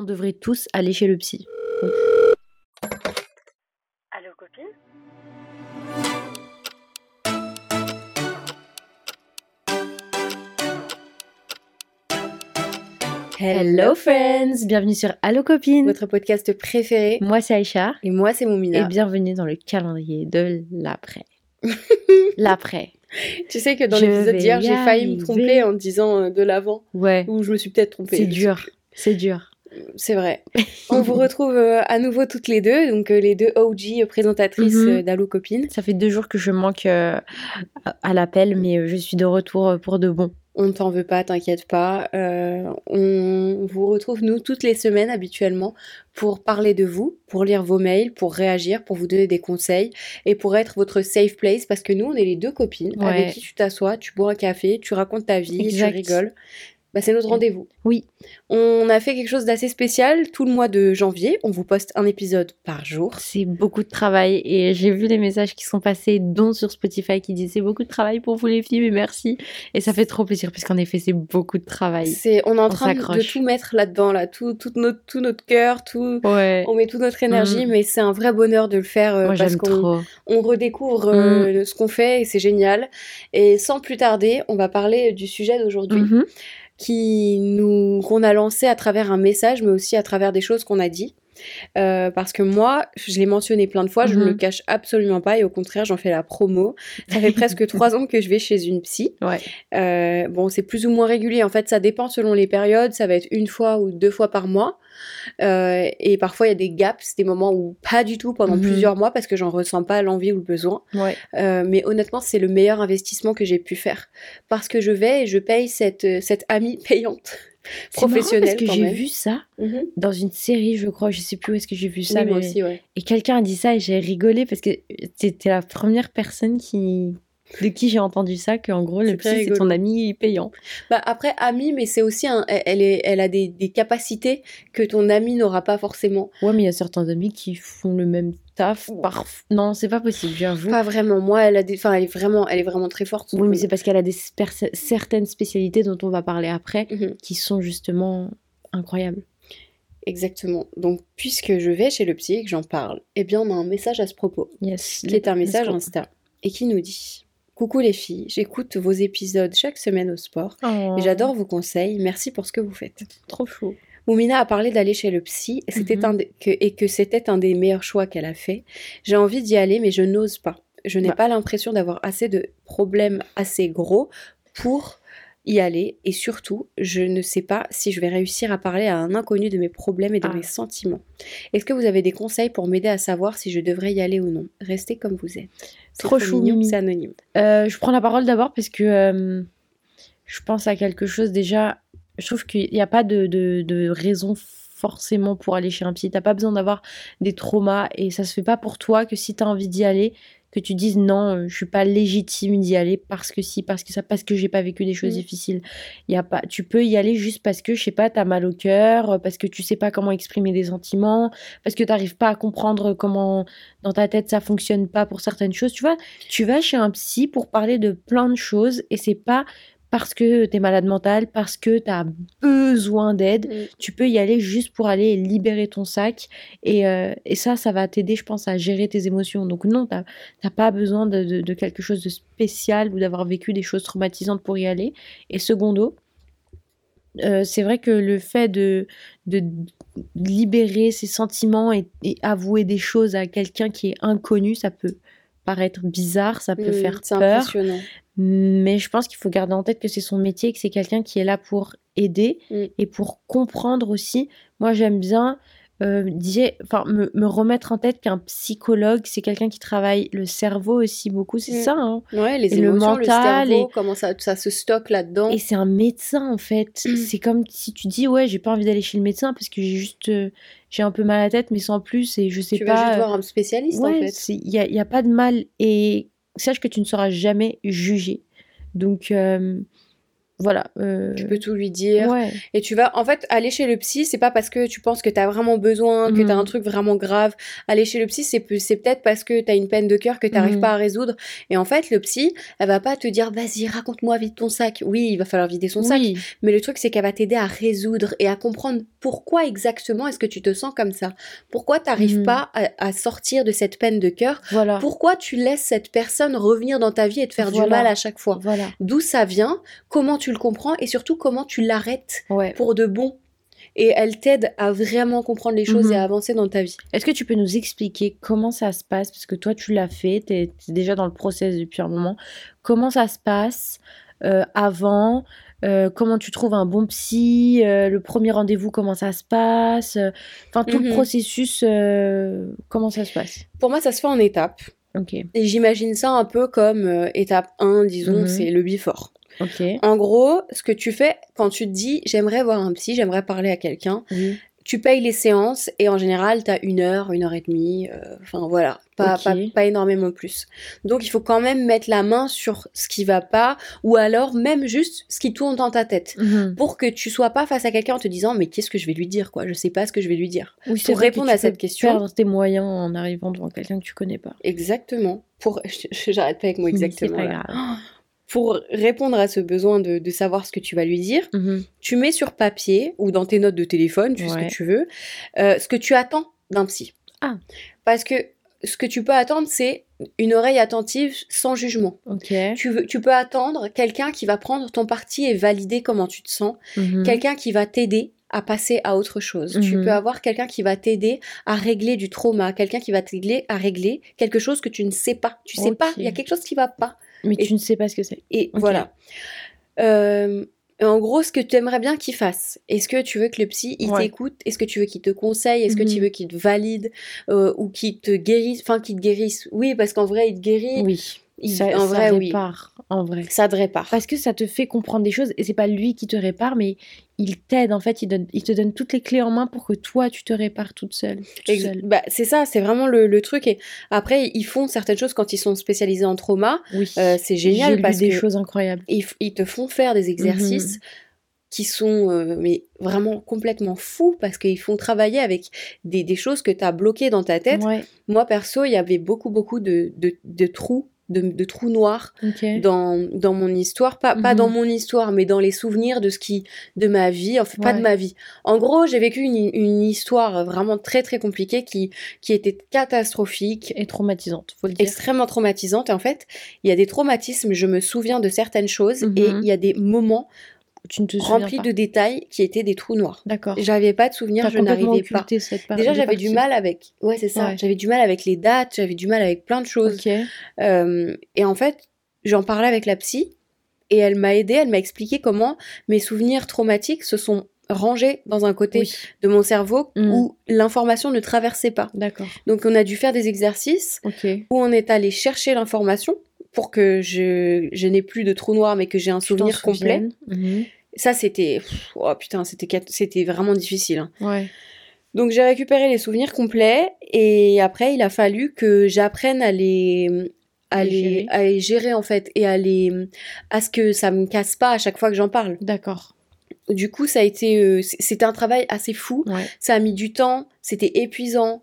On devrait tous aller chez le psy. Oui. Allô, copine ? Hello friends, bienvenue sur Allô Copines, votre podcast préféré. Moi c'est Aïcha. Et moi c'est Moumina. Et bienvenue dans le calendrier de l'Après. L'Après. Tu sais que dans l'épisode d'hier, j'ai failli me tromper en disant de l'avant. Ouais. Ou je me suis peut-être trompée. C'est dur. C'est vrai. On vous retrouve à nouveau toutes les deux, donc les deux OG présentatrices d'Allô Copines. Ça fait 2 jours que je manque à l'appel, mais je suis de retour pour de bon. On ne t'en veut pas, t'inquiète pas. On vous retrouve, nous, toutes les semaines habituellement pour parler de vous, pour lire vos mails, pour réagir, pour vous donner des conseils et pour être votre safe place parce que nous, on est les deux copines avec qui tu t'assois, tu bois un café, tu racontes ta vie, tu rigoles. Bah, c'est notre rendez-vous. Oui. On a fait quelque chose d'assez spécial. Tout le mois de janvier, on vous poste un épisode par jour. C'est beaucoup de travail et j'ai vu les messages qui sont passés, dont sur Spotify, qui disent « C'est beaucoup de travail pour vous les filles, mais merci ». Et ça fait trop plaisir puisqu'en effet, c'est beaucoup de travail. On est en train de tout mettre là-dedans, là. Tout notre cœur, tout... Ouais. On met toute notre énergie, mais c'est un vrai bonheur de le faire parce qu'on redécouvre ce qu'on fait et c'est génial. Et sans plus tarder, on va parler du sujet d'aujourd'hui. Qu'on a lancé à travers un message, mais aussi à travers des choses qu'on a dit. Parce que moi, je l'ai mentionné plein de fois, je ne le cache absolument pas et au contraire, j'en fais la promo. Ça fait presque 3 ans que je vais chez une psy. Ouais. Bon, c'est plus ou moins régulier. En fait, ça dépend selon les périodes. Ça va être 1 fois ou 2 fois par mois. Et parfois, il y a des gaps, des moments où pas du tout pendant plusieurs mois parce que j'en ressens pas l'envie ou le besoin. Ouais. Mais honnêtement, c'est le meilleur investissement que j'ai pu faire parce que je vais et je paye cette amie payante. C'est marrant parce que j'ai vu ça dans une série, je crois, je sais plus où est-ce que j'ai vu ça, moi aussi, ouais. Et quelqu'un a dit ça et j'ai rigolé parce que t'étais la première personne de qui j'ai entendu ça, qu'en gros le psy c'est ton ami payant. Bah après ami, mais c'est aussi elle a des capacités que ton ami n'aura pas forcément. Ouais, mais il y a certains amis qui font le même taf. Non, c'est pas possible, j'avoue. Pas vraiment. Moi, elle est vraiment très forte. Oui, mais c'est parce qu'elle a des certaines spécialités dont on va parler après qui sont justement incroyables. Exactement. Donc, puisque je vais chez le psy et que j'en parle, eh bien on a un message à ce propos. Yes. Qui est un message Insta et qui nous dit. Coucou les filles, j'écoute vos épisodes chaque semaine au sport et j'adore vos conseils, merci pour ce que vous faites. Trop chaud. Moumina a parlé d'aller chez le psy et que c'était un des meilleurs choix qu'elle a fait. J'ai envie d'y aller mais je n'ose pas. Je n'ai pas l'impression d'avoir assez de problèmes assez gros pour y aller et surtout, je ne sais pas si je vais réussir à parler à un inconnu de mes problèmes et de mes sentiments. Est-ce que vous avez des conseils pour m'aider à savoir si je devrais y aller ou non ? Restez comme vous êtes. Trop chou, mignon, c'est anonyme. Je prends la parole d'abord parce que je pense à quelque chose déjà. Je trouve qu'il n'y a pas de raison forcément pour aller chez un psy. T'as pas besoin d'avoir des traumas et ça se fait pas pour toi que si t'as envie d'y aller, que tu dises non, je suis pas légitime d'y aller parce que si, parce que ça, parce que j'ai pas vécu des choses difficiles. Y a pas, tu peux y aller juste parce que, je sais pas, t'as mal au cœur, parce que tu sais pas comment exprimer des sentiments, parce que t'arrives pas à comprendre comment dans ta tête ça fonctionne pas pour certaines choses. Tu vois, tu vas chez un psy pour parler de plein de choses et c'est pas parce que t'es malade mentale, parce que t'as besoin d'aide. Tu peux y aller juste pour aller libérer ton sac. Et ça va t'aider, je pense, à gérer tes émotions. Donc non, t'as pas besoin de quelque chose de spécial ou d'avoir vécu des choses traumatisantes pour y aller. Et secondo, c'est vrai que le fait de libérer ses sentiments et avouer des choses à quelqu'un qui est inconnu, ça peut paraître bizarre, ça peut faire peur. C'est impressionnant. Mais je pense qu'il faut garder en tête que c'est son métier, que c'est quelqu'un qui est là pour aider et pour comprendre aussi. Moi, j'aime bien me remettre en tête qu'un psychologue, c'est quelqu'un qui travaille le cerveau aussi beaucoup, c'est ça. Hein. Ouais, les émotions, le mental, le cerveau, comment ça se stocke là-dedans. Et c'est un médecin, en fait. C'est comme si tu dis, ouais, j'ai pas envie d'aller chez le médecin parce que j'ai un peu mal à la tête, mais sans plus, et je sais pas... Tu vas juste voir un spécialiste, ouais, en fait. Ouais, il n'y a pas de mal, et... Sache que tu ne seras jamais jugé. Donc, Voilà. Tu peux tout lui dire. Ouais. Et tu vas, en fait, aller chez le psy, c'est pas parce que tu penses que t'as vraiment besoin, que t'as un truc vraiment grave. Aller chez le psy, c'est peut-être parce que t'as une peine de cœur que t'arrives pas à résoudre. Et en fait, le psy, elle va pas te dire, vas-y, raconte-moi, vide ton sac. Oui, il va falloir vider son sac. Mais le truc, c'est qu'elle va t'aider à résoudre et à comprendre pourquoi exactement est-ce que tu te sens comme ça. Pourquoi t'arrives pas à sortir de cette peine de cœur. Voilà. Pourquoi tu laisses cette personne revenir dans ta vie et te faire du mal à chaque fois. Voilà. D'où ça vient, comment tu le comprends et surtout comment tu l'arrêtes pour de bon. Et elle t'aide à vraiment comprendre les choses et à avancer dans ta vie. Est-ce que tu peux nous expliquer comment ça se passe? Parce que toi, tu l'as fait, t'es déjà dans le process depuis un moment. Comment ça se passe avant? Comment tu trouves un bon psy? Le premier rendez-vous, comment ça se passe? Enfin, tout le processus, comment ça se passe? Pour moi, ça se fait en étapes. Okay. Et j'imagine ça un peu comme étape 1, disons, c'est le before. Okay. En gros, ce que tu fais quand tu te dis « j'aimerais voir un psy, j'aimerais parler à quelqu'un », tu payes les séances et en général, t'as 1 heure, 1 heure et demie, enfin voilà, pas énormément plus. Donc, il faut quand même mettre la main sur ce qui va pas ou alors même juste ce qui tourne dans ta tête pour que tu sois pas face à quelqu'un en te disant « mais qu'est-ce que je vais lui dire quoi ? Je sais pas ce que je vais lui dire. » Pour répondre à cette question. Perdre tes moyens en arrivant devant quelqu'un que tu connais pas. Exactement. J'arrête pas avec moi exactement. C'est pas grave. Pour répondre à ce besoin de savoir ce que tu vas lui dire, tu mets sur papier ou dans tes notes de téléphone, tu sais ce que tu veux, ce que tu attends d'un psy. Ah. Parce que ce que tu peux attendre, c'est une oreille attentive sans jugement. Okay. Tu peux attendre quelqu'un qui va prendre ton parti et valider comment tu te sens, quelqu'un qui va t'aider à passer à autre chose. Tu peux avoir quelqu'un qui va t'aider à régler du trauma, quelqu'un qui va t'aider à régler quelque chose que tu ne sais pas. Tu sais pas, il y a quelque chose qui va pas. Mais tu ne sais pas ce que c'est. Et voilà. En gros, ce que tu aimerais bien qu'il fasse. Est-ce que tu veux que le psy, il t'écoute? Est-ce que tu veux qu'il te conseille? Est-ce que tu veux qu'il te valide ou qu'il te guérisse? Enfin, qu'il te guérisse. Oui, parce qu'en vrai, il te guérit. Oui. Ça répare, en vrai. Ça te répare. Parce que ça te fait comprendre des choses. Et c'est pas lui qui te répare, mais il t'aide, en fait. Il te donne toutes les clés en main pour que toi, tu te répares toute seule. Bah, c'est ça, c'est vraiment le truc. Et après, ils font certaines choses quand ils sont spécialisés en trauma. Oui. C'est génial parce que... J'ai lu des choses incroyables. Ils te font faire des exercices qui sont mais vraiment complètement fous parce qu'ils font travailler avec des choses que t'as bloquées dans ta tête. Ouais. Moi, perso, il y avait beaucoup de trous. De trous noirs dans mon histoire, pas dans mon histoire, mais dans les souvenirs de ma vie, enfin pas de ma vie. En gros, j'ai vécu une histoire vraiment très très compliquée qui était catastrophique et traumatisante, faut le dire. Extrêmement traumatisante. En fait, il y a des traumatismes, je me souviens de certaines choses et il y a des moments remplis de détails qui étaient des trous noirs. D'accord. J'avais pas de souvenirs, je n'arrivais pas. Déjà, j'avais du mal avec. Ouais, c'est ça. Ouais. J'avais du mal avec les dates, j'avais du mal avec plein de choses. Okay. Et en fait, j'en parlais avec la psy et elle m'a aidée, elle m'a expliqué comment mes souvenirs traumatiques se sont rangés dans un côté de mon cerveau où l'information ne traversait pas. D'accord. Donc, on a dû faire des exercices où on est allé chercher l'information pour que je n'ai plus de trou noir, mais que j'ai un souvenir complet. Ça, c'était... Oh putain, c'était vraiment difficile. Hein. Ouais. Donc, j'ai récupéré les souvenirs complets. Et après, il a fallu que j'apprenne à les gérer, en fait. Et à ce que ça ne me casse pas à chaque fois que j'en parle. D'accord. Du coup, ça a été... c'était un travail assez fou. Ouais. Ça a mis du temps. C'était épuisant.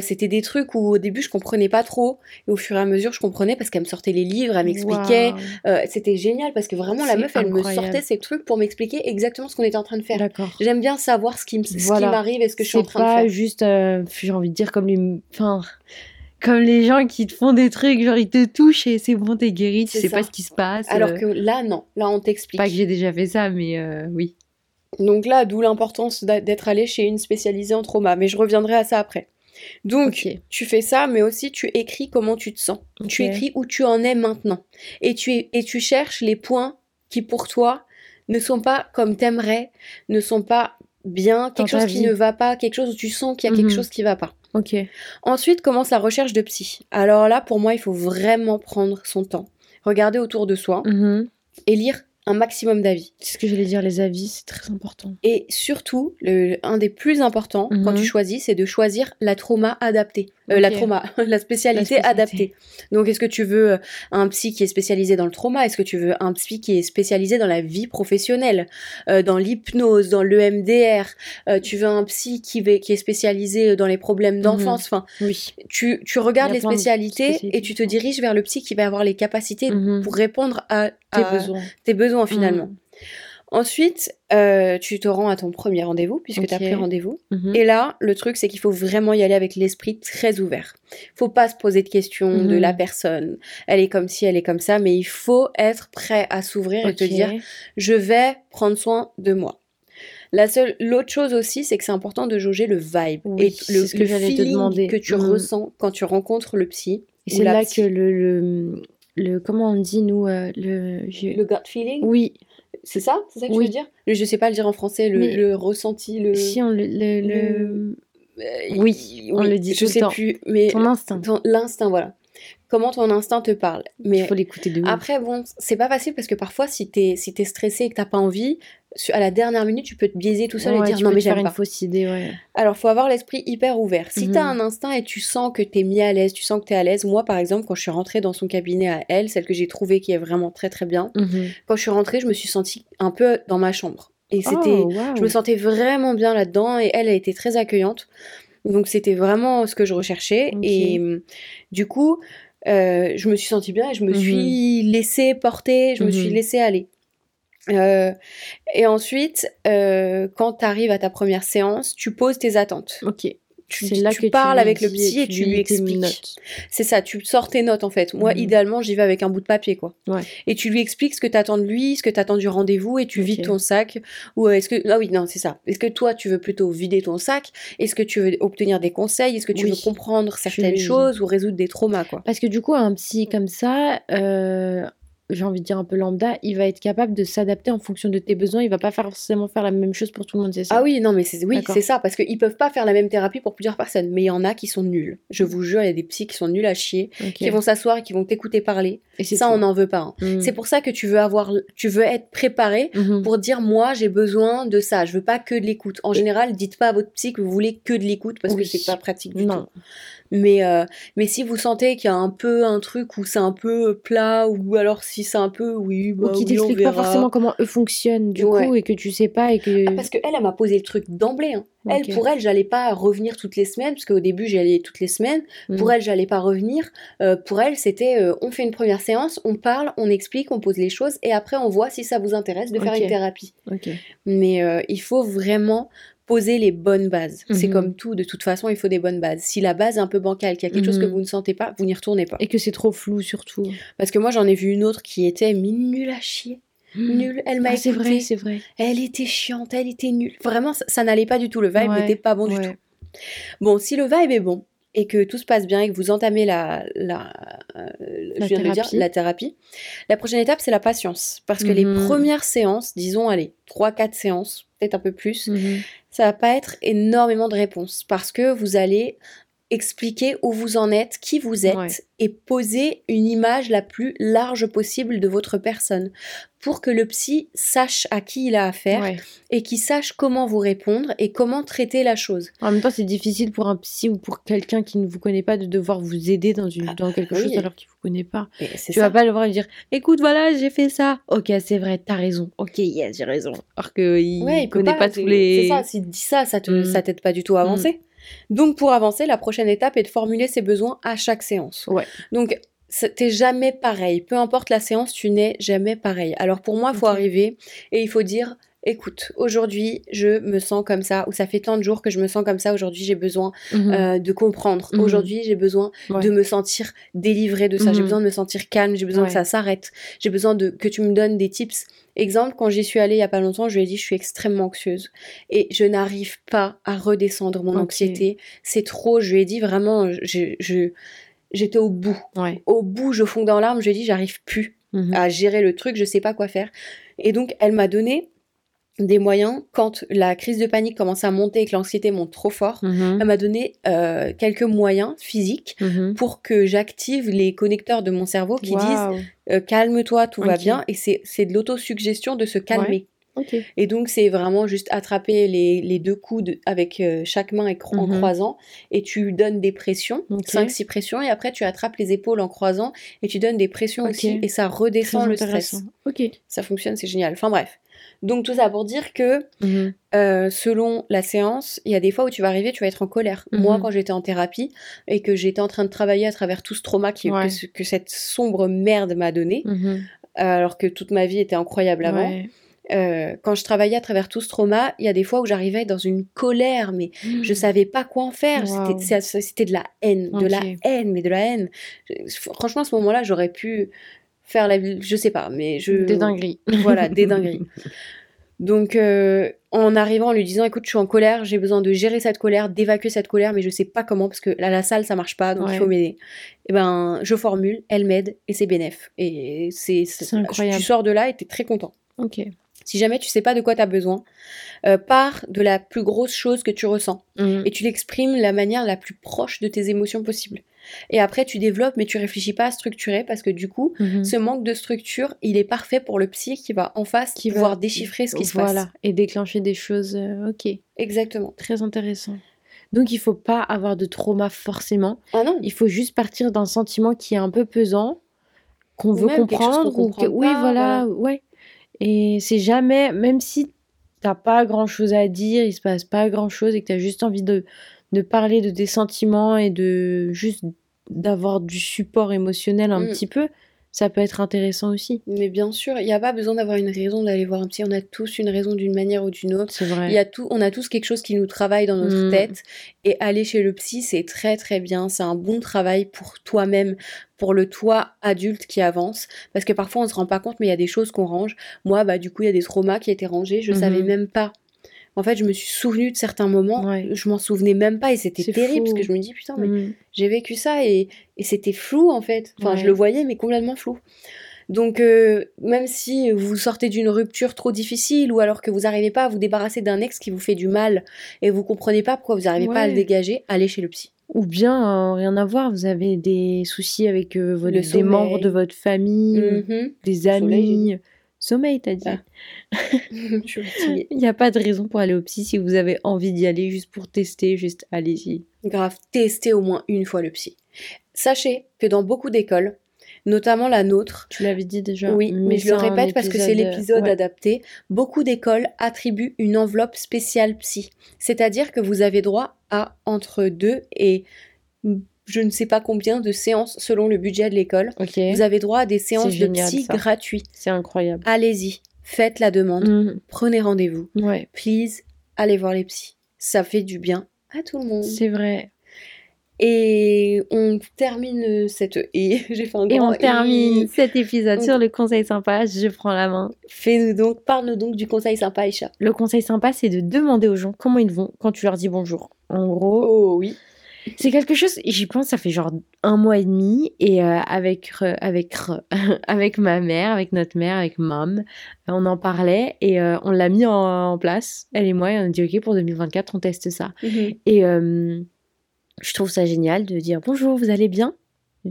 C'était des trucs où, au début, je comprenais pas trop. Et au fur et à mesure, je comprenais parce qu'elle me sortait les livres, elle m'expliquait. Wow. C'était génial parce que vraiment, la meuf, elle me sortait ces trucs pour m'expliquer exactement ce qu'on était en train de faire. D'accord. J'aime bien savoir ce qui m'arrive et ce que je suis en train de faire. C'est pas juste, j'ai envie de dire, comme les gens qui te font des trucs, genre ils te touchent et c'est bon, t'es guérie, tu sais pas ce qui se passe. Alors que là, non. Là, on t'explique. Pas que j'ai déjà fait ça, mais oui. Donc là, d'où l'importance d'être allée chez une spécialisée en trauma. Mais je reviendrai à ça après. Donc, tu fais ça, mais aussi tu écris comment tu te sens. Okay. Tu écris où tu en es maintenant. Et tu cherches les points qui, pour toi, ne sont pas comme t'aimerais, ne sont pas bien, quelque chose qui ne va pas, quelque chose où tu sens qu'il y a quelque chose qui va pas. Ok. Ensuite, commence la recherche de psy. Alors là, pour moi, il faut vraiment prendre son temps. Regarder autour de soi et lire un maximum d'avis. C'est ce que j'allais dire, les avis, c'est très important. Et surtout, un des plus importants, quand tu choisis, c'est de choisir la trauma adaptée. la trauma, la spécialité adaptée. Donc, est-ce que tu veux un psy qui est spécialisé dans le trauma? Est-ce que tu veux un psy qui est spécialisé dans la vie professionnelle, dans l'hypnose, dans l'EMDR? Tu veux un psy qui est spécialisé dans les problèmes d'enfance? Enfin, tu regardes les spécialités et tu te diriges vers le psy qui va avoir les capacités pour répondre à tes besoins finalement. Ensuite, tu te rends à ton premier rendez-vous, puisque tu as pris rendez-vous. Et là, le truc, c'est qu'il faut vraiment y aller avec l'esprit très ouvert. Il ne faut pas se poser de questions de la personne. Elle est comme ci, elle est comme ça, mais il faut être prêt à s'ouvrir et te dire « Je vais prendre soin de moi ». L'autre chose aussi, c'est que c'est important de jauger le vibe et le feeling que tu ressens quand tu rencontres le psy. Et c'est là que le comment on dit, nous... le gut feeling. Oui. C'est ça que tu veux dire? Je sais pas le dire en français, le ressenti, le... Si, on le... Oui, on le dit tout le temps. Je sais plus, mais... Ton instinct. L'instinct, voilà. Comment ton instinct te parle. Mais il faut l'écouter de nous. Après, bon, c'est pas facile parce que parfois, si t'es stressé et que t'as pas envie, à la dernière minute, tu peux te biaiser tout seul et dire non, mais j'aime pas. Tu peux te faire une fausse idée, ouais. Alors, faut avoir l'esprit hyper ouvert. Si t'as un instinct et tu sens que t'es mis à l'aise, tu sens que t'es à l'aise. Moi, par exemple, quand je suis rentrée dans son cabinet à elle, celle que j'ai trouvée qui est vraiment très très bien, quand je suis rentrée, je me suis sentie un peu dans ma chambre. Et c'était, je me sentais vraiment bien là-dedans et elle a été très accueillante. Donc, c'était vraiment ce que je recherchais. Okay. Et du coup, je me suis sentie bien et je me suis laissée porter, je me suis laissée aller. Et ensuite, quand tu arrives à ta première séance, tu poses tes attentes. Ok. Tu parles avec le psy et tu lui expliques. C'est ça, tu sors tes notes en fait. Moi, idéalement, j'y vais avec un bout de papier quoi. Ouais. Et tu lui expliques ce que t'attends de lui, ce que t'attends du rendez-vous et tu vides ton sac. Ou est-ce que... Ah oui, non, c'est ça. Est-ce que toi, tu veux plutôt vider ton sac? Est-ce que tu veux obtenir des conseils? Est-ce que tu veux comprendre certaines choses ou résoudre des traumas quoi? Parce que du coup, un psy comme ça... j'ai envie de dire un peu lambda, il va être capable de s'adapter en fonction de tes besoins, il va pas forcément faire la même chose pour tout le monde, c'est ça? Ah oui, non mais c'est ça, parce qu'ils peuvent pas faire la même thérapie pour plusieurs personnes, mais il y en a qui sont nuls. Je vous jure, il y a des psys qui sont nuls à chier, qui vont s'asseoir et qui vont t'écouter parler. Et ça, on n'en veut pas. Hein. C'est pour ça que tu veux être préparé pour dire, moi, j'ai besoin de ça, je veux pas que de l'écoute. En général, dites pas à votre psy que vous voulez que de l'écoute, parce que c'est pas pratique du tout. Mais si vous sentez qu'il y a un peu un truc où c'est un peu plat, ou alors si c'est un peu ou qui t'explique pas forcément comment eux fonctionnent du coup et que tu sais pas et que parce que elle m'a posé le truc d'emblée. Hein. Okay. Elle, pour elle, j'allais pas revenir toutes les semaines parce qu'au début j'y allais toutes les semaines. Pour elle, j'allais pas revenir. Pour elle, c'était on fait une première séance, on parle, on explique, on pose les choses et après on voit si ça vous intéresse de faire une thérapie. Okay. Mais il faut vraiment poser les bonnes bases. C'est comme tout, de toute façon, il faut des bonnes bases. Si la base est un peu bancale, qu'il y a quelque chose que vous ne sentez pas, vous n'y retournez pas. Et que c'est trop flou, surtout. Parce que moi, j'en ai vu une autre qui était nulle à chier. Nulle. Elle m'a écoutée. C'est vrai. Elle était chiante, elle était nulle. Vraiment, ça n'allait pas du tout. Le vibe n'était pas bon du tout. Bon, si le vibe est bon, et que tout se passe bien, et que vous entamez la thérapie, la prochaine étape, c'est la patience. Parce que les premières séances, disons, allez, 3-4 séances, peut-être un peu plus, ça va pas être énormément de réponses parce que vous allez expliquer où vous en êtes, qui vous êtes et poser une image la plus large possible de votre personne pour que le psy sache à qui il a affaire et qu'il sache comment vous répondre et comment traiter la chose. En même temps, c'est difficile pour un psy ou pour quelqu'un qui ne vous connaît pas de devoir vous aider dans quelque chose alors qu'il ne vous connaît pas. Tu vas pas le voir et dire « Écoute, voilà, j'ai fait ça. Ok, c'est vrai, t'as raison. Ok, yes, j'ai raison. » Alors qu'il ne connaît pas tous les... C'est ça, s'il dit ça, ça t'aide pas du tout à avancer. Donc, pour avancer, la prochaine étape est de formuler ses besoins à chaque séance. Donc, t'es jamais pareil. Peu importe la séance, tu n'es jamais pareil. Alors, pour moi, il faut arriver et il faut dire... Écoute, aujourd'hui, je me sens comme ça, ou ça fait tant de jours que je me sens comme ça, aujourd'hui, j'ai besoin de comprendre. Aujourd'hui, j'ai besoin de me sentir délivrée de ça, j'ai besoin de me sentir calme, j'ai besoin que ça s'arrête, j'ai besoin que tu me donnes des tips. Exemple, quand j'y suis allée il n'y a pas longtemps, je lui ai dit, je suis extrêmement anxieuse et je n'arrive pas à redescendre mon anxiété. C'est trop, je lui ai dit vraiment, j'étais au bout. Au bout, je fonds dans larmes, je lui ai dit, j'arrive plus à gérer le truc, je sais pas quoi faire. Et donc, elle m'a donné des moyens, quand la crise de panique commence à monter et que l'anxiété monte trop fort, elle m'a donné quelques moyens physiques pour que j'active les connecteurs de mon cerveau qui disent calme-toi, tout va bien, et c'est de l'autosuggestion de se calmer. Okay. Et donc, c'est vraiment juste attraper les deux coudes avec chaque main et en croisant, et tu donnes des pressions, 5-6 pressions, et après, tu attrapes les épaules en croisant, et tu donnes des pressions aussi, et ça redescend le stress. Okay. Ça fonctionne, c'est génial. Enfin bref. Donc, tout ça pour dire que selon la séance, il y a des fois où tu vas arriver, tu vas être en colère. Moi, quand j'étais en thérapie et que j'étais en train de travailler à travers tout ce trauma que cette sombre merde m'a donné, alors que toute ma vie était incroyable avant, quand je travaillais à travers tout ce trauma, il y a des fois où j'arrivais dans une colère, mais je savais pas quoi en faire. Wow. C'était de la haine, de la haine, mais de la haine. Franchement, à ce moment-là, j'aurais pu faire la... Je sais pas, mais je... Des dingueries. Voilà, des dingueries. Donc, en arrivant, en lui disant, écoute, je suis en colère, j'ai besoin de gérer cette colère, d'évacuer cette colère, mais je sais pas comment, parce que à la salle, ça marche pas, donc il faut m'aider. Et ben, je formule, elle m'aide, et c'est bénef. Et c'est incroyable. Tu sors de là et t'es très content. Ok. Si jamais tu sais pas de quoi t'as besoin, pars de la plus grosse chose que tu ressens. Et tu l'exprimes de la manière la plus proche de tes émotions possible. Et après, tu développes, mais tu réfléchis pas à structurer, parce que du coup, ce manque de structure, il est parfait pour le psy qui va en face pouvoir déchiffrer ce qui se passe. Voilà, et déclencher des choses. Ok. Exactement. Très intéressant. Donc, il faut pas avoir de trauma forcément. Ah non. Il faut juste partir d'un sentiment qui est un peu pesant, qu'on veut comprendre. Oui, voilà, ouais. Et c'est jamais, même si t'as pas grand chose à dire, il se passe pas grand chose et que t'as juste envie de parler de tes sentiments et de juste d'avoir du support émotionnel un petit peu, ça peut être intéressant aussi. Mais bien sûr, il n'y a pas besoin d'avoir une raison d'aller voir un psy. On a tous une raison d'une manière ou d'une autre. C'est vrai. On a tous quelque chose qui nous travaille dans notre tête. Et aller chez le psy, c'est très très bien. C'est un bon travail pour toi-même, pour le toi adulte qui avance. Parce que parfois, on ne se rend pas compte, mais il y a des choses qu'on range. Moi, bah, du coup, il y a des traumas qui étaient rangés. Je ne savais même pas. En fait, je me suis souvenue de certains moments, je m'en souvenais même pas, et c'était terrible, parce que je me dis, putain, mais j'ai vécu ça, et c'était flou, en fait. Enfin, je le voyais, mais complètement flou. Donc, même si vous sortez d'une rupture trop difficile, ou alors que vous n'arrivez pas à vous débarrasser d'un ex qui vous fait du mal, et vous comprenez pas pourquoi vous n'arrivez pas à le dégager, allez chez le psy. Ou bien, rien à voir, vous avez des soucis avec des membres de votre famille, des amis... Sommeil, t'as dit. Il n'y a pas de raison pour aller au psy. Si vous avez envie d'y aller juste pour tester, juste allez-y. Grave, testez au moins une fois le psy. Sachez que dans beaucoup d'écoles, notamment la nôtre... Tu l'avais dit déjà. Oui, mais je le répète parce que c'est l'épisode adapté. Beaucoup d'écoles attribuent une enveloppe spéciale psy. C'est-à-dire que vous avez droit à entre 2 et... je ne sais pas combien de séances selon le budget de l'école. Okay. Vous avez droit à des séances de psy gratuites. C'est incroyable. Allez-y, faites la demande, prenez rendez-vous. Ouais. Please, allez voir les psys. Ça fait du bien à tout le monde. C'est vrai. Et on termine cette... Et j'ai fait un grand... Et on termine cet épisode sur le conseil sympa. Je prends la main. Parle-nous donc du conseil sympa, Aïcha. Le conseil sympa, c'est de demander aux gens comment ils vont quand tu leur dis bonjour. En gros... Oh oui. C'est quelque chose, j'y pense, ça fait genre 1 mois et demi, et avec ma mère, avec notre mère, avec Mom, on en parlait, et on l'a mis en place, elle et moi, et on a dit ok, pour 2024 on teste ça. Et je trouve ça génial de dire bonjour, vous allez bien,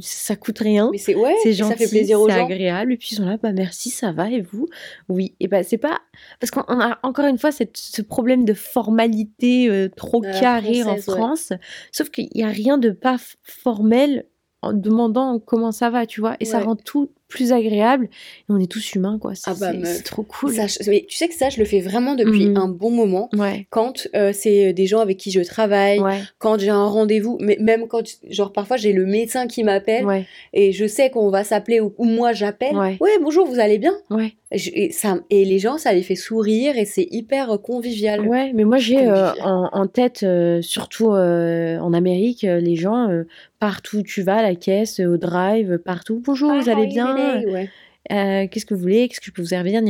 ça coûte rien, mais c'est gentil, ça fait plaisir aux gens, c'est agréable, et puis ils sont là, bah merci, ça va, et vous? Oui. Et bah c'est pas parce qu'on a encore une fois ce problème de formalité trop carré en France, sauf qu'il y a rien de pas formel en demandant comment ça va, tu vois, et ça rend tout plus agréable, et on est tous humains, quoi. C'est trop cool. Ça, mais tu sais que ça, je le fais vraiment depuis un bon moment, quand c'est des gens avec qui je travaille, quand j'ai un rendez-vous, mais même quand, genre, parfois j'ai le médecin qui m'appelle, et je sais qu'on va s'appeler, ou moi j'appelle, bonjour, vous allez bien? Et les gens, ça les fait sourire, et c'est hyper convivial. Ouais, mais moi j'ai en tête, surtout en Amérique, les gens, partout où tu vas, à la caisse, au drive, partout, bonjour, vous allez bien? Qu'est-ce que vous voulez? Qu'est-ce que je peux vous servir?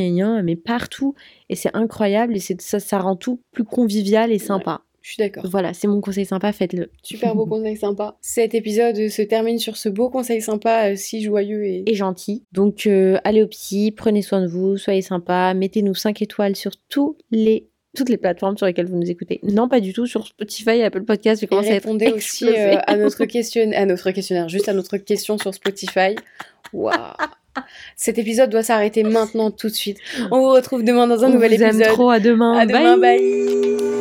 Mais partout. Et c'est incroyable. Et ça rend tout plus convivial et sympa. Je suis d'accord. Voilà, c'est mon conseil sympa. Faites-le. Super beau conseil sympa. Cet épisode se termine sur ce beau conseil sympa, si joyeux et gentil. Donc, allez au psy, prenez soin de vous, soyez sympa, mettez-nous 5 étoiles sur toutes les plateformes sur lesquelles vous nous écoutez. Non, pas du tout, sur Spotify et Apple Podcasts. Et répondez aussi à notre questionnaire, juste à notre question sur Spotify. Waouh. Cet épisode doit s'arrêter maintenant, tout de suite. On vous retrouve demain dans un nouvel épisode. On vous aime trop, à demain. À demain, bye.